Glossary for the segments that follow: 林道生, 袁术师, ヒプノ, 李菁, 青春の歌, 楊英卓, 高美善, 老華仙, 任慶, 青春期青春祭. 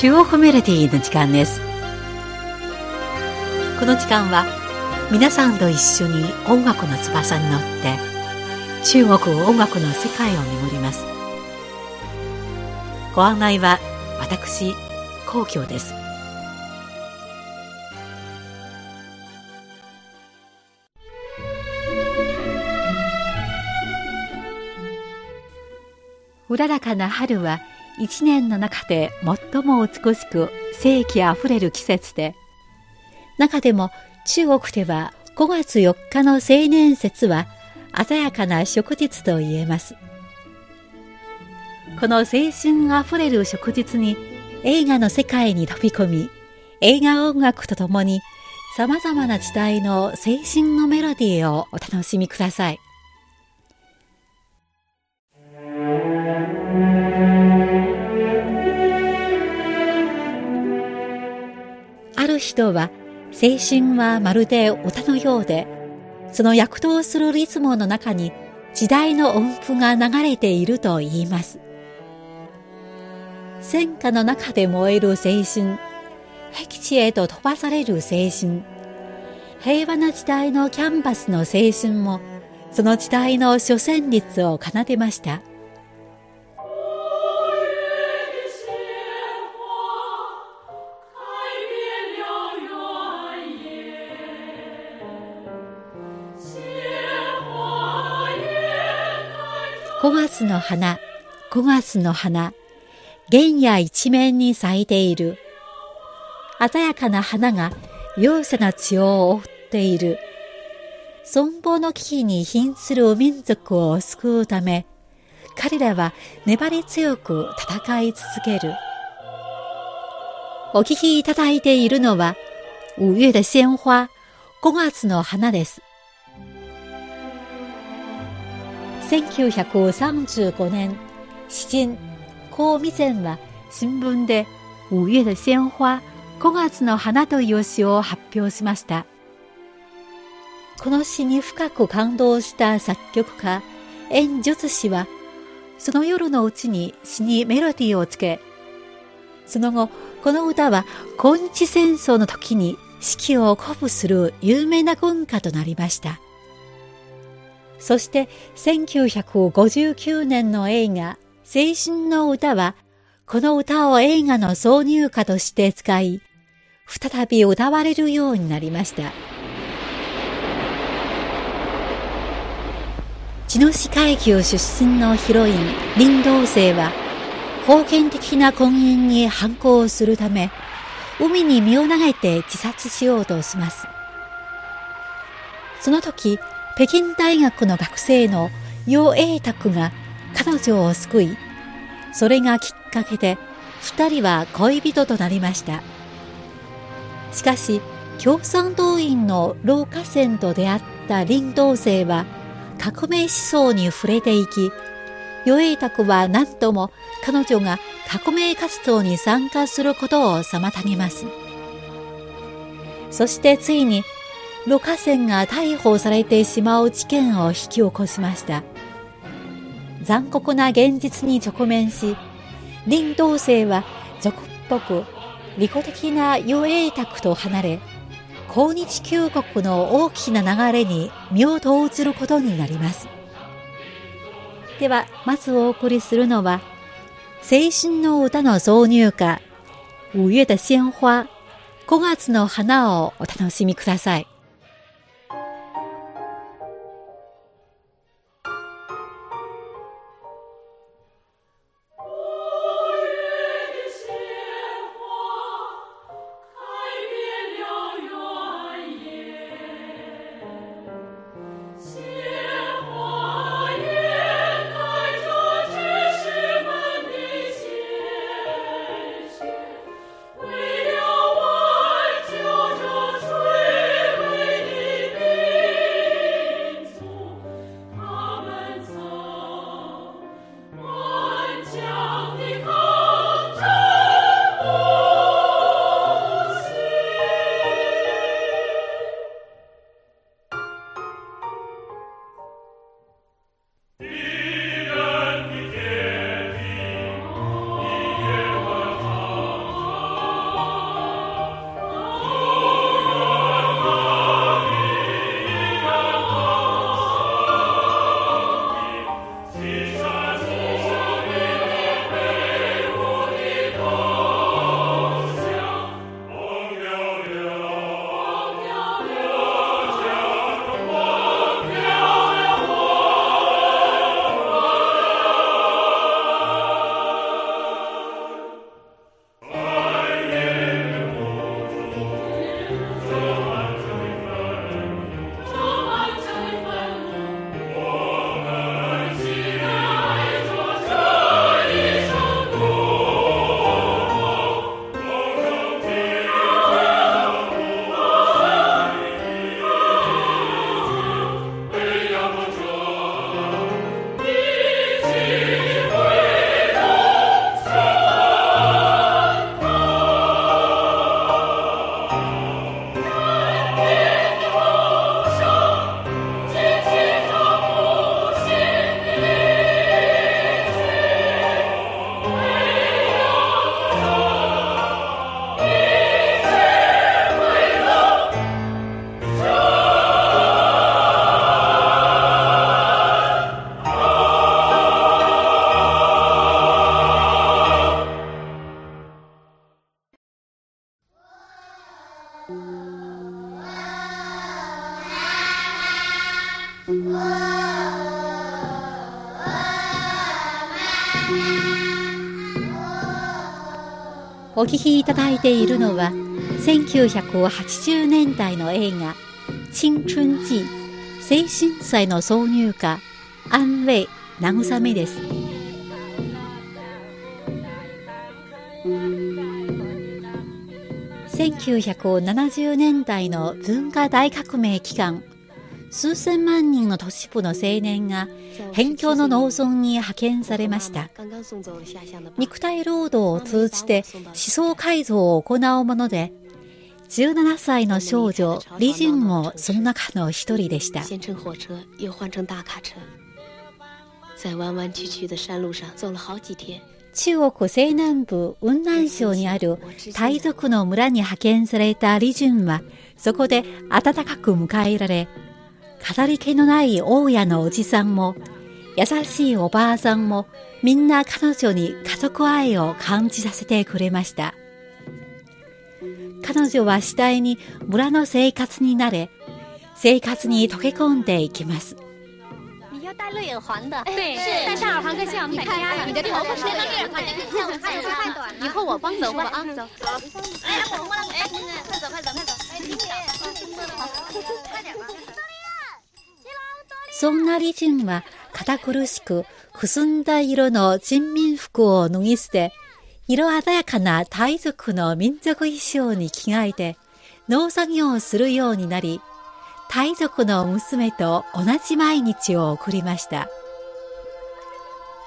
主を褒めるティーの時間です。この時間は皆さんと一緒に音楽の翼に乗って中国音楽の世界を巡ります。ご案内は私皇居です。うららかな春は一年の中で最も美しく生気あふれる季節で、中でも中国では5月4日の青年節は鮮やかな祝日と言えます。この青春あふれる祝日に映画の世界に飛び込み、映画音楽とともにさまざまな時代の青春のメロディーをお楽しみください。人は青春はまるで歌のようで、その躍動するリズムの中に時代の音符が流れていると言います。戦火の中で燃える青春、僻地へと飛ばされる青春、平和な時代のキャンバスの青春もその時代の主旋律を奏でました。5月の花、5月の花、原野一面に咲いている。鮮やかな花が容赦な血を覆っている。存亡の危機に瀕する民族を救うため、彼らは粘り強く戦い続ける。お聞きいただいているのは、五月的鲜花、5月の花です。1935年、詩人、高美善は新聞で五月的鮮花、5月の花という詩を発表しました。この詩に深く感動した作曲家、袁術師は、その夜のうちに詩にメロディーをつけ、その後、この歌は抗日戦争の時に指揮を鼓舞する有名な軍歌となりました。そして1959年の映画「青春の歌」はこの歌を映画の挿入歌として使い、再び歌われるようになりました。茅野市階級出身のヒロイン林道生は封建的な婚姻に反抗するため海に身を投げて自殺しようとします。その時、北京大学の学生の楊英卓が彼女を救い、それがきっかけで二人は恋人となりました。しかし、共産党員の老華仙と出会った林道生は革命思想に触れていき、楊英卓は何とも彼女が革命活動に参加することを妨げます。そしてついに、老華仙が逮捕されてしまう事件を引き起こしました。残酷な現実に直面し、林道生は俗っぽく利己的な楊英卓と離れ、抗日救国の大きな流れに身を投じることになります。では、まずお送りするのは、青春の歌の挿入歌、五月的鲜花、5月の花をお楽しみください。お聴きいただいているのは1980年代の映画青春期青春祭の挿入歌安慰慰めです。1970年代の文化大革命期間、数千万人の都市部の青年が辺境の農村に派遣されました。肉体労働を通じて思想改造を行うもので、17歳の少女李菁もその中の一人でした。中国西南部雲南省にある傣族の村に派遣された李菁は、そこで温かく迎えられ、飾り気のない大家のおじさんも優しいおばあさんもみんな彼女に家族愛を感じさせてくれました。彼女は次第に村の生活に慣れ、生活に溶け込んでいきます。そんな李菁は堅苦しくくすんだ色の人民服を脱ぎ捨て、色鮮やかな傣族の民族衣装に着替えて農作業をするようになり、傣族の娘と同じ毎日を送りました。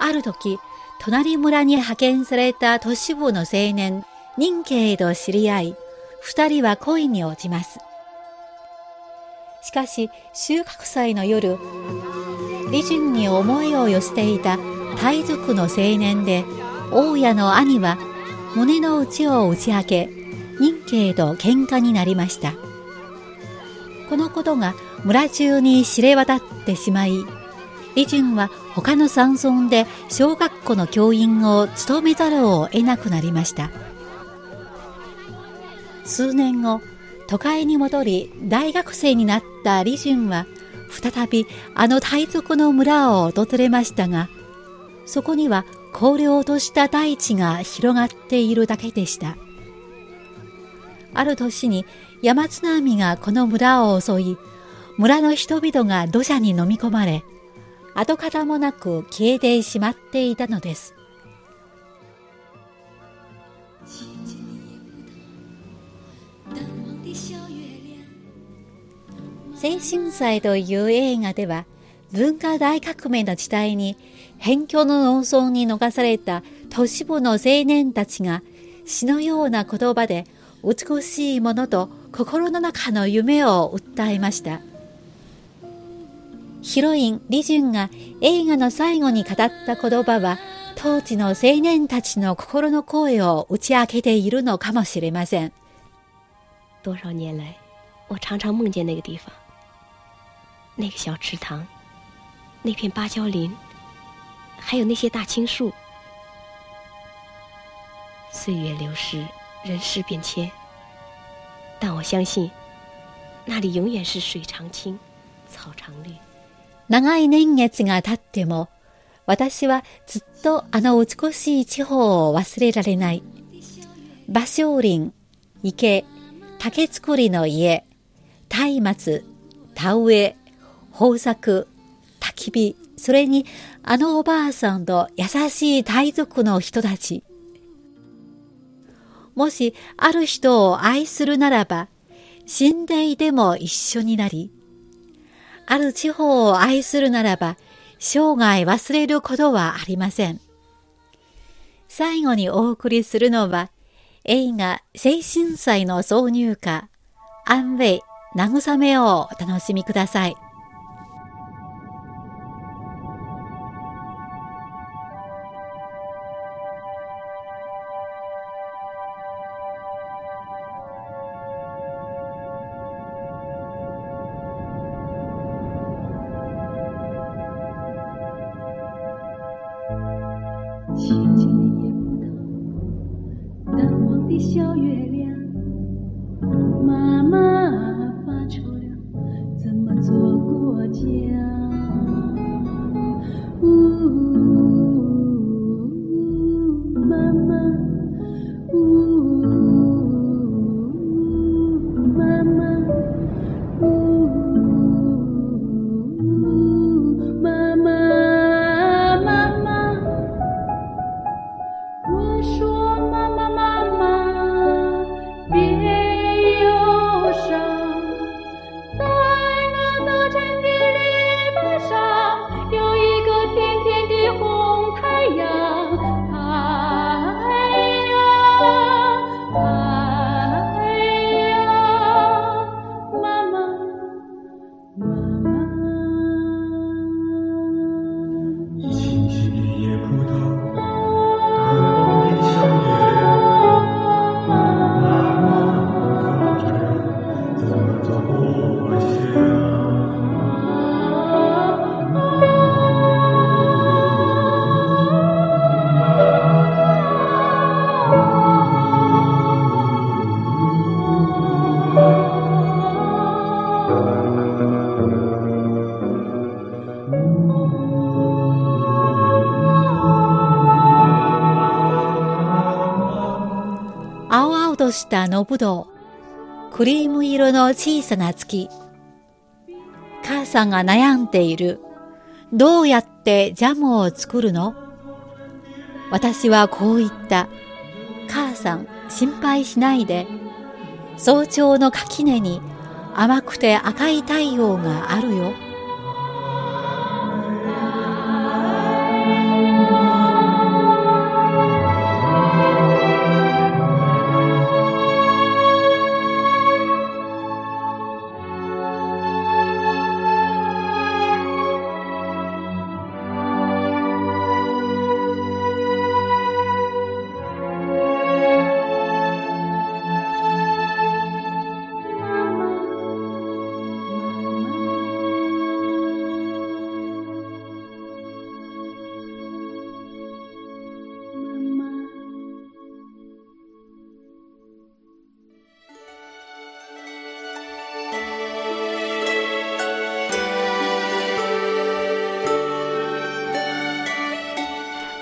ある時、隣村に派遣された都市部の青年、任慶と知り合い、二人は恋に落ちます。しかし、収穫祭の夜、李菁に思いを寄せていた傣族の青年で、大家の兄は胸の内を打ち明け、任慶と喧嘩になりました。このことが村中に知れ渡ってしまい、李菁は他の山村で小学校の教員を務めざるを得なくなりました。数年後、都会に戻り大学生になった李菁は再びあの傣族の村を訪れましたが、そこには荒涼とした大地が広がっているだけでした。ある年に山津波がこの村を襲い、村の人々が土砂に飲み込まれ、跡形もなく消えてしまっていたのです。青春祭という映画では、文化大革命の時代に辺境の農村に逃された都市部の青年たちが詩のような言葉で美しいものと心の中の夢を訴えました。ヒロイン李菁が映画の最後に語った言葉は、当時の青年たちの心の声を打ち明けているのかもしれません。多少年来我常常梦见那个地方，那个小池塘，那片芭蕉林，还有那些大青树。岁月流逝，人事变迁，但我相信那里永远是水常清草常绿。長い年月が経っても、私はずっとあの美しい地方を忘れられない。芭蕉林、池、竹作りの家、松明、田植え、豊作、焚き火、それにあのおばあさんと優しい傣族の人たち。もしある人を愛するならば、死んでいても一緒になり、ある地方を愛するならば、生涯忘れることはありません。最後にお送りするのは、映画青春祭の挿入歌、安慰、慰めをお楽しみください。小月亮，妈妈发愁了，怎么做过家？としたあのぶどう、クリーム色の小さな月。母さんが悩んでいる。どうやってジャムを作るの？私はこう言った。母さん、心配しないで。早朝の垣根に甘くて赤い太陽があるよ。